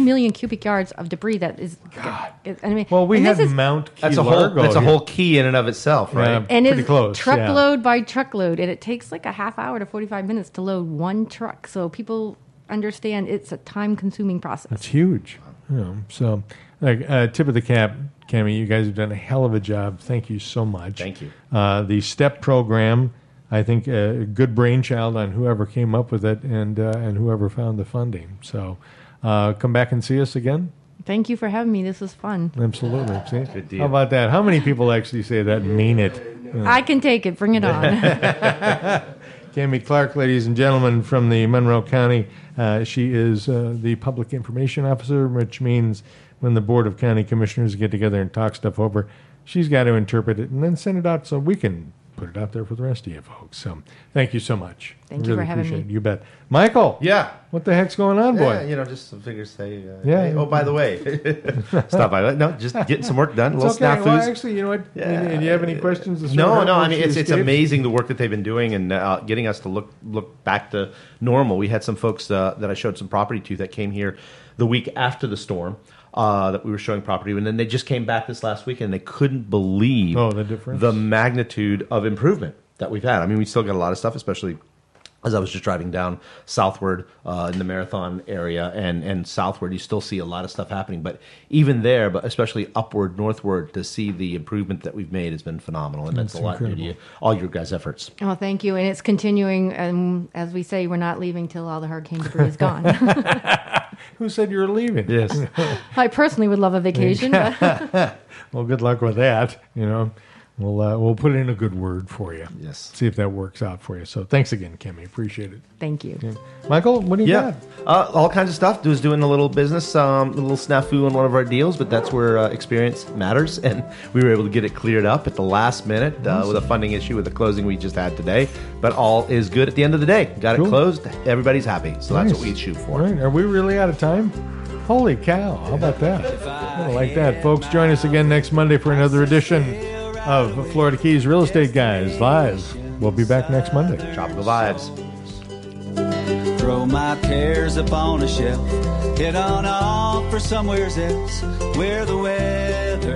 million cubic yards of debris that is... God. I mean, well, we have Mount Key Largo. That's a whole key in and of itself, right? Yeah, and it's close, truckload by truckload, and it takes like a half hour to 45 minutes to load one truck. So people understand it's a time-consuming process. That's huge. You know, so, like, tip of the cap, Cammie, you guys have done a hell of a job. Thank you so much. Thank you. The STEP program... I think a good brainchild on whoever came up with it and whoever found the funding. So come back and see us again. Thank you for having me. This was fun. Absolutely. See? Good deal. How about that? How many people actually say that and mean it? I can take it. Bring it on. Cammie Clark, ladies and gentlemen, from the Monroe County. She is the Public Information Officer, which means when the Board of County Commissioners get together and talk stuff over, she's got to interpret it and then send it out so we can put it out there for the rest of you folks. So thank you so much. Thank you for having me. You bet. Michael. Yeah. What the heck's going on, boy? Yeah, you know, just some figures say, yeah. Hey, oh, by the way, stop by. No, just getting some work done, little snafus. Well, actually, you know what? Yeah. Do you have any questions? No, I mean, it's amazing the work that they've been doing and getting us to look back to normal. We had some folks that I showed some property to that came here the week after the storm. That we were showing property, and then they just came back this last weekend, and they couldn't believe the magnitude of improvement that we've had. I mean, we still got a lot of stuff, especially as I was just driving down southward in the Marathon area and southward. You still see a lot of stuff happening, but even there, but especially upward, northward, to see the improvement that we've made has been phenomenal, and that's a lot due to all your guys' efforts. Oh, thank you, and it's continuing, and as we say, we're not leaving till all the hurricane debris is gone. Who said you were leaving? Yes. I personally would love a vacation. Well, good luck with that. You know, we'll put in a good word for you. Yes. See if that works out for you. So thanks again, Cammie. Appreciate it. Thank you. Okay. Michael, what do you got? All kinds of stuff. Was doing a little business, a little snafu on one of our deals, but that's where experience matters, and we were able to get it cleared up at the last minute with a funding issue with the closing we just had today. But all is good at the end of the day. Got it closed. Everybody's happy. So that's what we shoot for. Right. Are we really out of time? Holy cow. How about that? I like that. Folks, join us again next Monday for another edition of Florida Keys Real Estate Guys Live. We'll be back next Monday. Tropical vibes. Throw my cares upon a shelf. Head on off for somewhere else where the weather